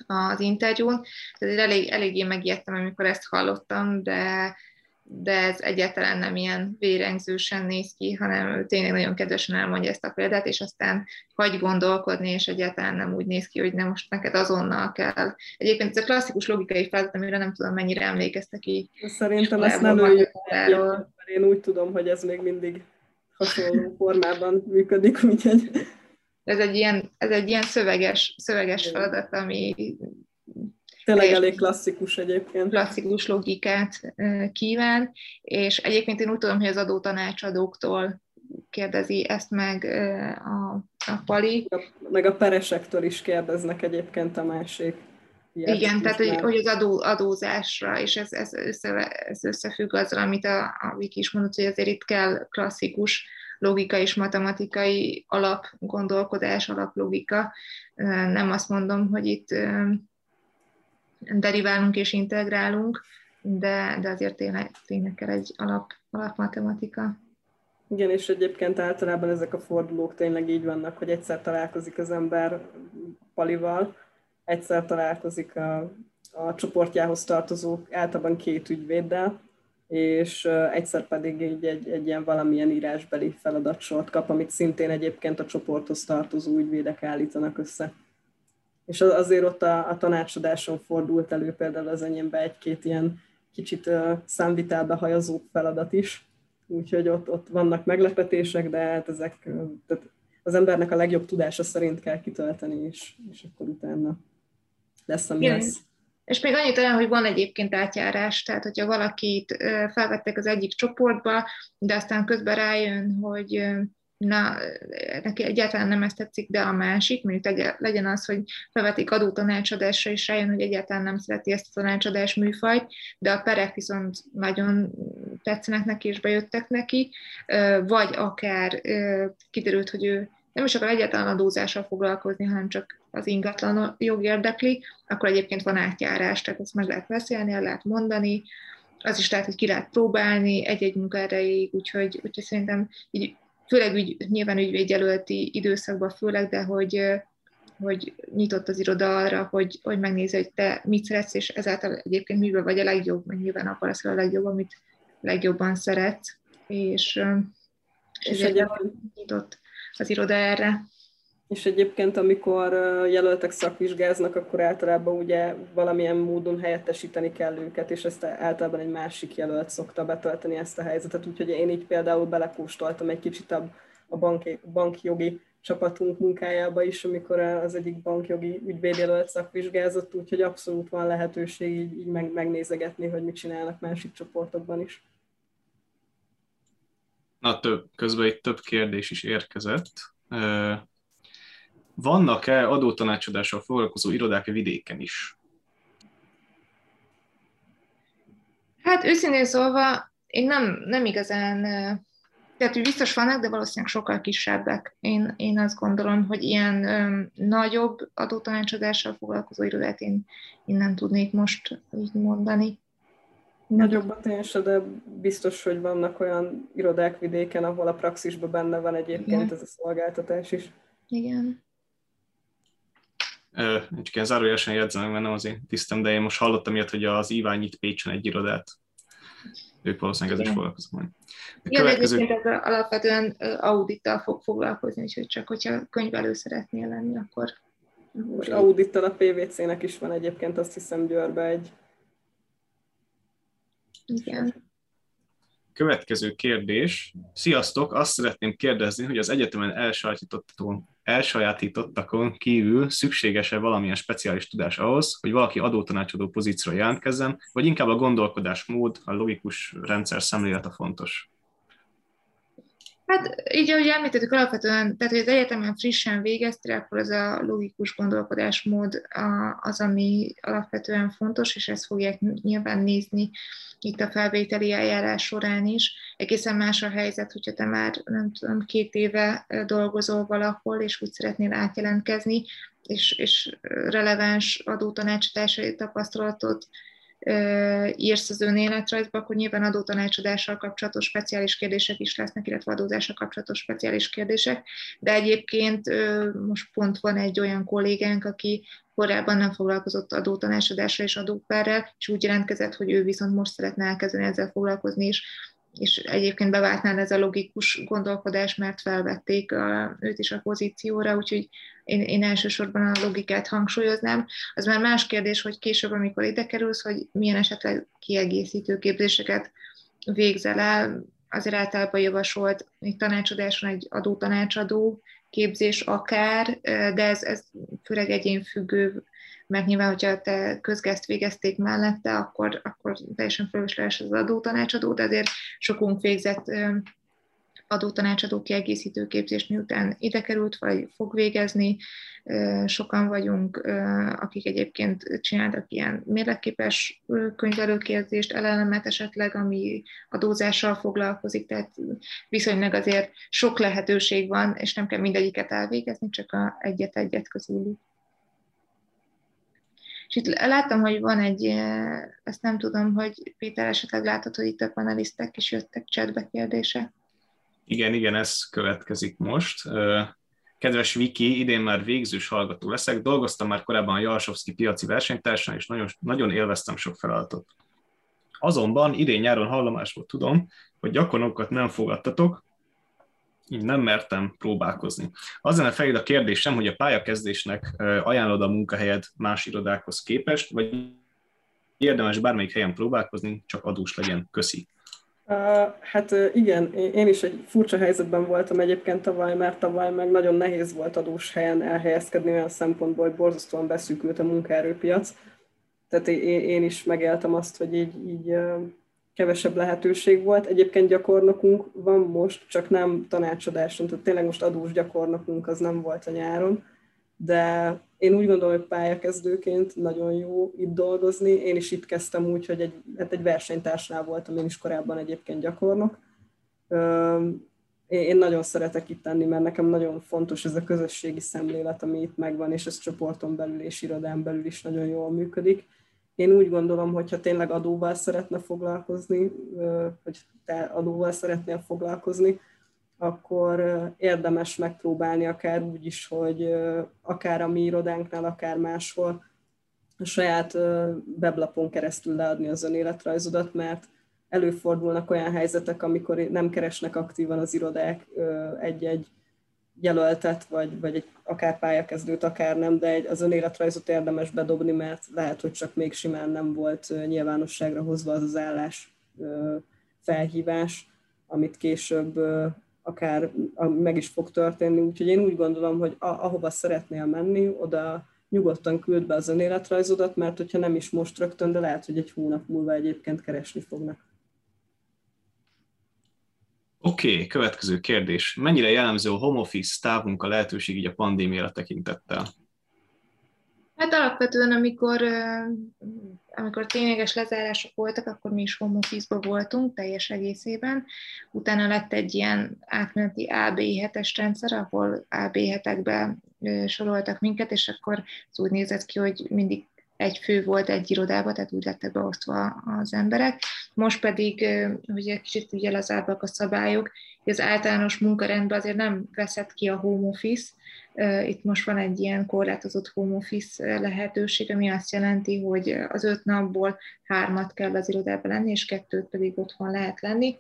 az interjún. Tehát eléggé megijedtem, amikor ezt hallottam, de ez egyáltalán nem ilyen vérengzősen néz ki, hanem ő tényleg nagyon kedvesen elmondja ezt a példát, és aztán hagy gondolkodni, és egyáltalán nem úgy néz ki, hogy nem most neked azonnal kell. Egyébként ez a klasszikus logikai feladat, amire nem tudom, mennyire emlékeztek így. Szerintem ezt nem lőjük, mert én úgy tudom, hogy ez még mindig hasonló formában működik, úgyhogy... Ez egy ilyen szöveges feladat, ami... Tényleg elég klasszikus egyébként. Klasszikus logikát kíván, és egyébként én úgy tudom, hogy az adótanácsadóktól kérdezi ezt meg a Pali. Meg a peresektől is kérdeznek egyébként a másik. Igen, tehát hogy az adózásra, és ez összefügg azzal, amit a Viki is mondott, hogy azért itt kell klasszikus logika és matematikai alapgondolkodás, alaplogika. Nem azt mondom, hogy itt... deriválunk és integrálunk, de azért tényleg kell egy alapmatematika. Igen, és egyébként általában ezek a fordulók tényleg így vannak, hogy egyszer találkozik az ember Palival, egyszer találkozik a csoportjához tartozó általában 2 ügyvéddel, és egyszer pedig így egy ilyen valamilyen írásbeli feladatsort kap, amit szintén egyébként a csoporthoz tartozó ügyvédek állítanak össze. És azért ott a tanácsadáson fordult elő például az enyémben egy-két ilyen kicsit számvitelbe hajazó feladat is. Úgyhogy ott vannak meglepetések, de hát tehát az embernek a legjobb tudása szerint kell kitölteni, és akkor utána lesz, ami lesz. És még annyit talán, hogy van egyébként átjárás, tehát hogyha valakit felvettek az egyik csoportba, de aztán közben rájön, hogy na, neki egyáltalán nem ezt tetszik, de a másik, mondjuk legyen az, hogy felvetik adótanácsadásra, és rájön, hogy egyáltalán nem szereti ezt a tanácsadás műfajt, de a perek viszont nagyon tetszenek neki, és bejöttek neki, vagy akár kiderült, hogy ő nem is akar egyáltalán adózással foglalkozni, hanem csak az ingatlan jog érdekli, akkor egyébként van átjárás, tehát ezt meg lehet beszélni, el lehet mondani, az is lehet, hogy ki lehet próbálni egy-egy munkaerejéig, úgyhogy szerintem így, főleg nyilván ügyvédjelölti időszakban főleg, de hogy nyitott az iroda arra, hogy megnézi, hogy te mit szeretsz, és ezáltal egyébként miben vagy a legjobb, mert nyilván abban lesz a legjobb, amit legjobban szeretsz, és egyébként nyitott az iroda erre. És egyébként, amikor jelöltek szakvizsgáznak, akkor általában ugye valamilyen módon helyettesíteni kell őket, és ezt általában egy másik jelölt szokta betölteni ezt a helyzetet. Úgyhogy én így például belekóstoltam egy kicsit a bankjogi csapatunk munkájába is, amikor az egyik bankjogi ügyvédjelölt szakvizsgázott, úgyhogy abszolút van lehetőség így megnézegetni, hogy mit csinálnak másik csoportokban is. Na, közben itt több kérdés is érkezett. Vannak-e adótanácsadással foglalkozó irodák a vidéken is? Hát őszintén szólva, én nem igazán, tehát biztos vannak, de valószínűleg sokkal kisebbek. Én azt gondolom, hogy ilyen nagyobb adótanácsadással foglalkozó irodát én nem tudnék most így mondani. Nagyobbat én se, de biztos, hogy vannak olyan irodák vidéken, ahol a praxisban benne van egyébként ez a szolgáltatás is. Igen. Csak ilyen zárójelesen jegyzem, mert nem az én tisztem, de én most hallottam ilyet, hogy az Ivány nyit Pécsen egy irodát. Ők valószínűleg ez is foglalkoznak majd. Egyébként ez alapvetően audittal fog foglalkozni, úgyhogy csak hogyha könyvelő szeretnél lenni, akkor... Most audittal a PVC-nek is van egyébként, azt hiszem Győrbe egy. Igen. Következő kérdés. Sziasztok! Azt szeretném kérdezni, hogy az egyetemen elsajátítottakon kívül szükséges-e valamilyen speciális tudás ahhoz, hogy valaki adótanácsadó pozícióra jelentkezzen, vagy inkább a gondolkodásmód, a logikus rendszer szemlélete fontos? Hát így, ahogy említettük alapvetően, tehát hogy az egyetemen frissen végeztél, akkor az a logikus gondolkodásmód az, ami alapvetően fontos, és ezt fogják nyilván nézni itt a felvételi eljárás során is. Egészen más a helyzet, hogyha te már, nem tudom, 2 éve dolgozol valahol, és úgy szeretnél átjelentkezni, és releváns adótanácsadási tapasztalatot írsz az önéletrajzba, akkor nyilván adótanácsadással kapcsolatos speciális kérdések is lesznek, illetve adózással kapcsolatos speciális kérdések, de egyébként most pont van egy olyan kollégánk, aki korábban nem foglalkozott adótanácsadásra és adóperrel, és úgy jelentkezett, hogy ő viszont most szeretne elkezdeni ezzel foglalkozni is, és egyébként beváltnál ez a logikus gondolkodás, mert felvették őt is a pozícióra, úgyhogy én elsősorban a logikát hangsúlyoznám. Az már más kérdés, hogy később, amikor ide kerülsz, hogy milyen esetleg kiegészítő képzéseket végzel el, azért általában javasolt egy tanácsadáson egy adótanácsadó képzés akár, de ez főleg egyénfüggő, mert nyilván, hogyha te közgászt végezték mellette, akkor teljesen fölösleges az adótanácsadó, de azért sokunk végzett adótanácsadó kiegészítő képzést, miután ide került, vagy fog végezni. Sokan vagyunk, akik egyébként csináltak ilyen mérlekképes könyvelőképzést, LLM-et esetleg, ami adózással foglalkozik, tehát viszonylag azért sok lehetőség van, és nem kell mindegyiket elvégezni, csak egyet-egyet közülük. És itt láttam, hogy van egy, ezt nem tudom, hogy Péter esetleg látod, hogy itt a panelisták is jöttek chatbe kérdése. Igen, ez következik most. Kedves Viki, idén már végzős hallgató leszek, dolgoztam már korábban a Jalsovszky piaci versenytársán, és nagyon, nagyon élveztem sok feladatot. Azonban idén nyáron hallomásból tudom, hogy gyakornokokat nem fogadtatok, Így nem mertem próbálkozni. Az lenne felé a kérdésem, hogy a pályakezdésnek ajánlod a munkahelyed más irodákhoz képest, vagy érdemes bármelyik helyen próbálkozni, csak adós legyen. Köszi. Hát igen, én is egy furcsa helyzetben voltam egyébként tavaly, mert tavaly meg nagyon nehéz volt adós helyen elhelyezkedni olyan szempontból, hogy borzasztóan beszűkült a munkaerőpiac. Tehát én is megéltem azt, hogy így kevesebb lehetőség volt. Egyébként gyakornokunk van most, csak nem tanácsadáson, tehát tényleg most adós gyakornokunk az nem volt a nyáron, de én úgy gondolom, hogy pályakezdőként nagyon jó itt dolgozni. Én is itt kezdtem úgy, hogy egy versenytársnál voltam, én is korábban egyébként gyakornok. Én nagyon szeretek itt lenni, mert nekem nagyon fontos ez a közösségi szemlélet, ami itt megvan, és ez csoporton belül és irodán belül is nagyon jól működik. Én úgy gondolom, hogy ha tényleg adóval szeretne foglalkozni, vagy te adóval szeretnél foglalkozni, akkor érdemes megpróbálni akár úgy is, hogy akár a mi irodánknál, akár máshol a saját weblapon keresztül leadni az önéletrajzodat, mert előfordulnak olyan helyzetek, amikor nem keresnek aktívan az irodák egy-egy jelöltet, vagy akár pályakezdőt, akár nem, de az önéletrajzot érdemes bedobni, mert lehet, hogy csak még simán nem volt nyilvánosságra hozva az az állás felhívás, amit később akár meg is fog történni. Úgyhogy én úgy gondolom, hogy ahova szeretnél menni, oda nyugodtan küld be az önéletrajzodat, mert hogyha nem is most rögtön, de lehet, hogy egy hónap múlva egyébként keresni fognak. Oké, következő kérdés. Mennyire jellemző a home office távmunka lehetőség így a pandémiára tekintettel? Hát alapvetően, amikor tényleges lezárások voltak, akkor mi is home office-ba voltunk teljes egészében. Utána lett egy ilyen átmeneti AB7-es rendszer, ahol AB7-ekbe soroltak minket, és akkor az úgy nézett ki, hogy mindig egy fő volt egy irodában, tehát úgy lettek beosztva az emberek. Most pedig, hogy egy kicsit ugye lazábbak a szabályok, az általános munkarendben azért nem veszett ki a home office. Itt most van egy ilyen korlátozott home office lehetőség, ami azt jelenti, hogy az 5 napból 3-at kell az irodában lenni, és 2-t pedig otthon lehet lenni.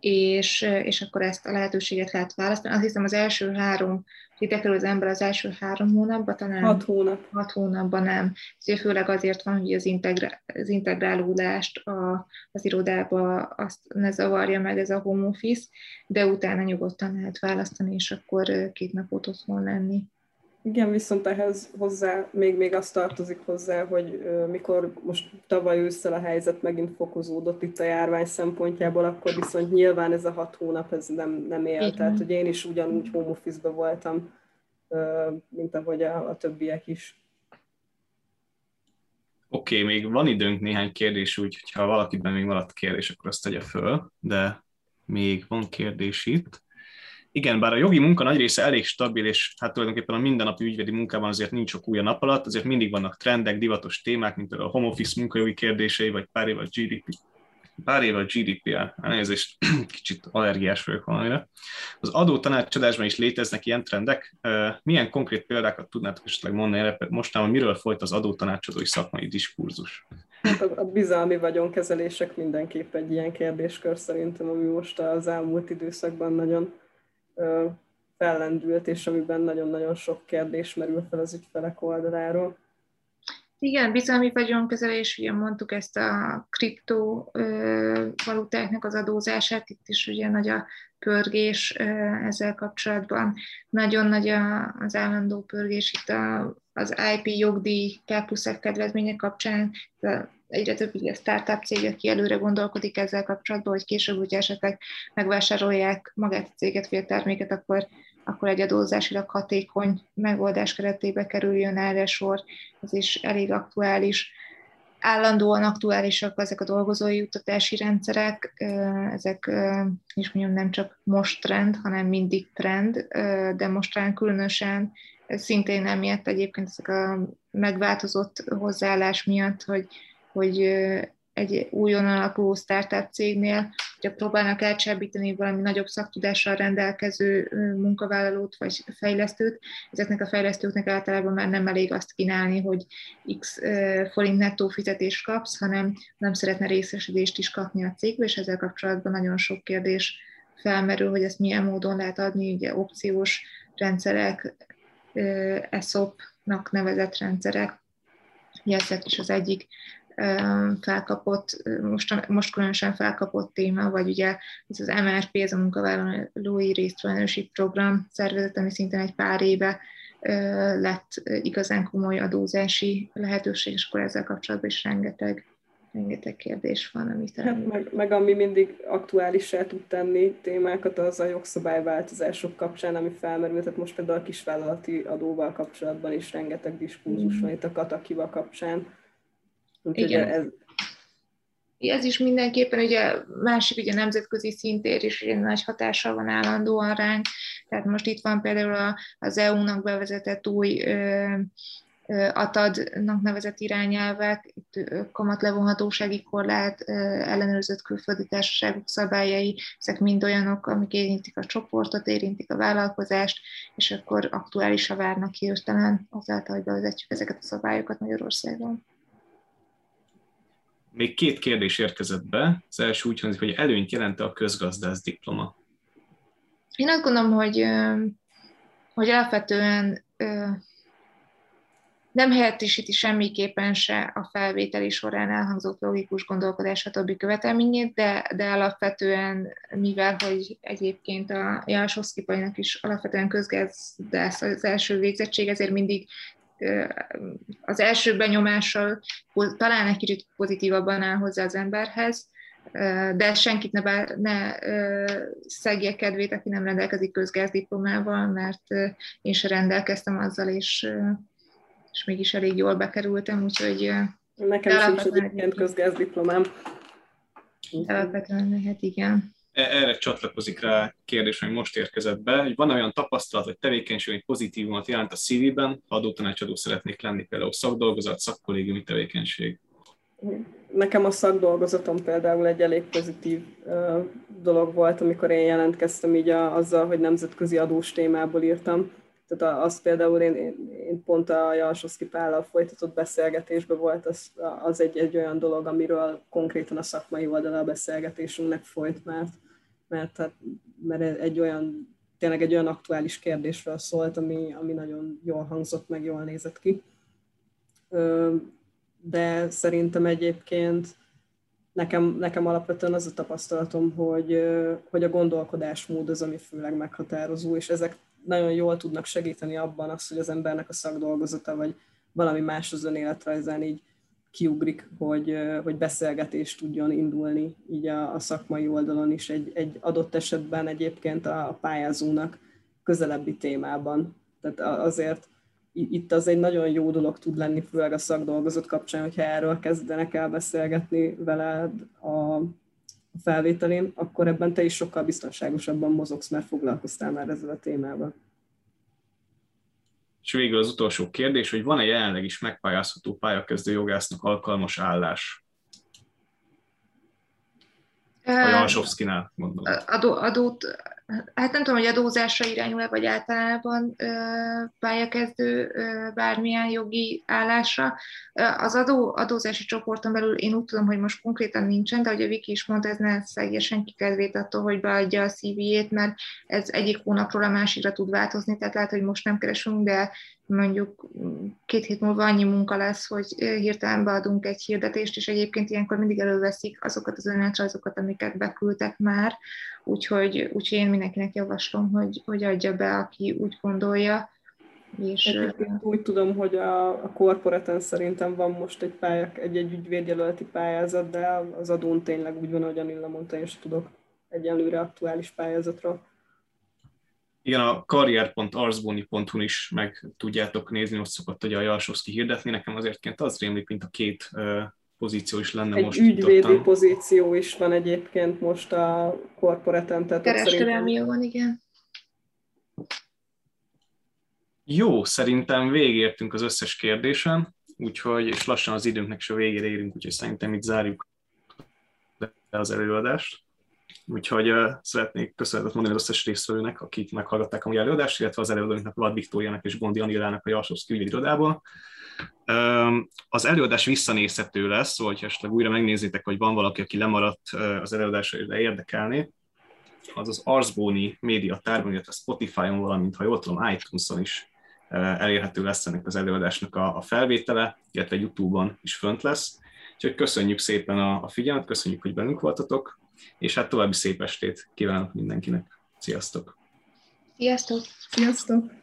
És akkor ezt a lehetőséget lehet választani. Azt hiszem az első 3, ide kerül az ember az első 3 hónapban, talán 6 hónapban nem. Szóval főleg azért van, hogy az integrálódást az irodába azt ne zavarja meg ez a home office, de utána nyugodtan lehet választani, és akkor 2 napot otthon lenni. Igen, viszont ehhez hozzá, még az tartozik hozzá, hogy mikor most tavaly ősszel a helyzet megint fokozódott itt a járvány szempontjából, akkor viszont nyilván ez a 6 hónap ez nem élt. Tehát, hogy én is ugyanúgy home office-ba voltam, mint ahogy a többiek is. Oké, még van időnk néhány kérdés, úgyhogy ha valakiben még maradt kérdés, akkor azt tegye föl, de még van kérdés itt. Igen, bár a jogi munka nagy része elég stabil, és hát tulajdonképpen a mindennapi ügyvédi munkában azért nincs sok új a nap alatt, azért mindig vannak trendek, divatos témák, mint a home office munkajogi kérdései, vagy pár éve a GDPR, elnézést, kicsit allergiás vagyok valamire. Az adótanácsadásban is léteznek ilyen trendek. Milyen konkrét példákat tudnátok esetleg mondani erre mostanában, miről folyt az adótanácsadói szakmai diskurzus? Hát a bizalmi vagyonkezelések mindenképp egy ilyen kérdéskör szerintem, ami most az elmúlt időszakban nagyon fellendült, és amiben nagyon-nagyon sok kérdés merül fel az ügyfelek oldaláról. Igen, bizalmi vagyonkezelés, ugye mondtuk ezt a kriptovalutáknak az adózását, itt is ugye nagy a pörgés ezzel kapcsolatban. Nagyon nagy az állandó pörgés itt az IP jogdíj K+F kedvezmények kapcsán. Egyre több ugye startup cég, aki előre gondolkodik ezzel kapcsolatban, hogy később, hogy esetleg megvásárolják magát a céget vagy a terméket, akkor egy adózásilag hatékony megoldás keretébe kerüljön erre sor. Ez is elég aktuális. Állandóan aktuálisak ezek a dolgozói juttatási rendszerek, ezek is mondjam, nem csak most trend, hanem mindig trend, de mostrán különösen szintén emiatt egyébként ezek a megváltozott hozzáállás miatt, hogy egy újonnan alakuló startup cégnél, hogyha próbálnak elcsábítani valami nagyobb szaktudással rendelkező munkavállalót vagy fejlesztőt, ezeknek a fejlesztőknek általában már nem elég azt kínálni, hogy x forint nettó fizetést kapsz, hanem nem szeretne részesedést is kapni a cégbe, és ezzel kapcsolatban nagyon sok kérdés felmerül, hogy ezt milyen módon lehet adni, ugye opciós rendszerek, ESOP-nak nevezett rendszerek, ezek is az egyik felkapott, most különösen felkapott téma, vagy ugye ez az MRP, ez a munkavállalói résztvevői program szervezet, ami szintén egy pár éve lett igazán komoly adózási lehetőség, és akkor ezzel kapcsolatban is rengeteg kérdés van, amit meg ami mindig aktuálissá tud tenni témákat, az a jogszabályváltozások kapcsán, ami felmerült, tehát most például a kisvállalati adóval kapcsolatban is rengeteg diskurzus van itt a katakival kapcsán. Igen. Ez is mindenképpen, ugye másik, ugye nemzetközi szintér is nagy hatással van állandóan ránk, tehát most itt van például az EU-nak bevezetett új ATAD-nak nevezett irányelvek, kamatlevonhatósági korlát, ellenőrzött külföldi társaságok szabályai, ezek mind olyanok, amik érintik a csoportot, érintik a vállalkozást, és akkor aktuálisra várnak hirtelen azáltal, hogy bevezetjük ezeket a szabályokat Magyarországon. Még két kérdés érkezett be. Az első úgy hangzik, hogy előnyt jelent a közgazdász diploma. Én azt gondolom, hogy alapvetően nem helyettesíti semmiképpen se a felvételi során elhangzott logikus gondolkodás a többi követelményét, de alapvetően, mivel hogy egyébként a Jalsovszky-nak is alapvetően közgazdász az első végzettség, ezért mindig az első benyomással talán egy kicsit pozitívabban áll hozzá az emberhez, de senkit ne szegje kedvét, aki nem rendelkezik közgázdiplomával, mert én se rendelkeztem azzal, és mégis elég jól bekerültem, úgyhogy... Nekem is egyébként közgázdiplomám. Alapvetően lehet, igen. Erre csatlakozik rá kérdés, ami most érkezett be, hogy van olyan tapasztalat, vagy tevékenység, hogy pozitívumot jelent a CV-ben, ha adótanácsadó szeretnék lenni, például szakdolgozat, szakkollégiumi tevékenység. Nekem a szakdolgozatom például egy elég pozitív dolog volt, amikor én jelentkeztem így azzal, hogy nemzetközi adós témából írtam. Tehát az például én pont a Jalsovszky Pállal folytatott beszélgetésben volt, az egy olyan dolog, amiről konkrétan a szakmai oldala a beszélgetésünknek folyt, mert tényleg egy olyan aktuális kérdésről szólt, ami nagyon jól hangzott, meg jól nézett ki. De szerintem egyébként nekem alapvetően az a tapasztalatom, hogy a gondolkodásmód az, ami főleg meghatározó, és ezek nagyon jól tudnak segíteni abban az, hogy az embernek a szakdolgozata, vagy valami más az önéletrajzán így kiugrik, hogy beszélgetést tudjon indulni így a szakmai oldalon is egy adott esetben egyébként a pályázónak közelebbi témában. Tehát azért itt az egy nagyon jó dolog tud lenni, főleg a szakdolgozat kapcsán, hogyha erről kezdenek el beszélgetni veled a felvételén, akkor ebben te is sokkal biztonságosabban mozogsz, mert foglalkoztál már ezzel a témával. És végül az utolsó kérdés, hogy van-e jelenleg is megpályázható pályakezdő jogásznak alkalmas állás? A Jalsovszkynál, mondom. Adót, hát nem tudom, hogy adózásra irányul, vagy általában pályakezdő bármilyen jogi állásra. Az adózási csoporton belül én úgy tudom, hogy most konkrétan nincsen, de ugye Viki is mondta, ez ne szegje senki kedvét attól, hogy beadja a CV-jét, mert ez egyik hónapról a másikra tud változni, tehát lehet, hogy most nem keresünk, de mondjuk 2 hét múlva annyi munka lesz, hogy hirtelen beadunk egy hirdetést, és egyébként ilyenkor mindig előveszik azokat az önéletrajzokat, amiket beküldtek már, úgyhogy én mindenkinek javaslom, hogy adja be, aki úgy gondolja. És úgy tudom, hogy a korporaten szerintem van most egy ügyvédjelölti pályázat, de az adón tényleg úgy van, ahogy Anilla mondta, és tudok egyelőre aktuális pályázatra. Igen, a karrier.arsboni.hu-n is meg tudjátok nézni, ott szokott, hogy a Jalsovszky hirdetni. Nekem azért az rémlik, mint a 2 pozíció is lenne egy most. Egy ügyvédi pozíció is van egyébként most a korporaten. Kereskedelmi jogon, igen. Jó, szerintem végértünk az összes kérdésen, úgyhogy, és lassan az időnknek is a végére érünk, úgyhogy szerintem itt zárjuk le az előadást. Úgyhogy szeretnék köszönetet mondani az összes résztvevőnek, akik meghallgatták a mai előadást, illetve az előadóinknak, Vad Viktóriának és Gondi Anillának a Jalsovszky ügyvédi irodából. Az előadás visszanézhető lesz, szóval, ha esetleg újra megnézitek, hogy van valaki, aki lemaradt az előadásra, de érdekelné, az az Arsboni médiatár, mondjuk a Spotify-on, valamint, ha jól tudom, iTunes-on is elérhető lesz ennek az előadásnak a felvétele, illetve YouTube-on is fönt lesz. Úgyhogy köszönjük szépen a figyelmet, köszönjük, hogy velünk voltatok, és hát további szép estét kívánok mindenkinek. Sziasztok! Sziasztok! Sziasztok!